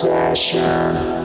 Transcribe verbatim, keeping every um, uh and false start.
Session.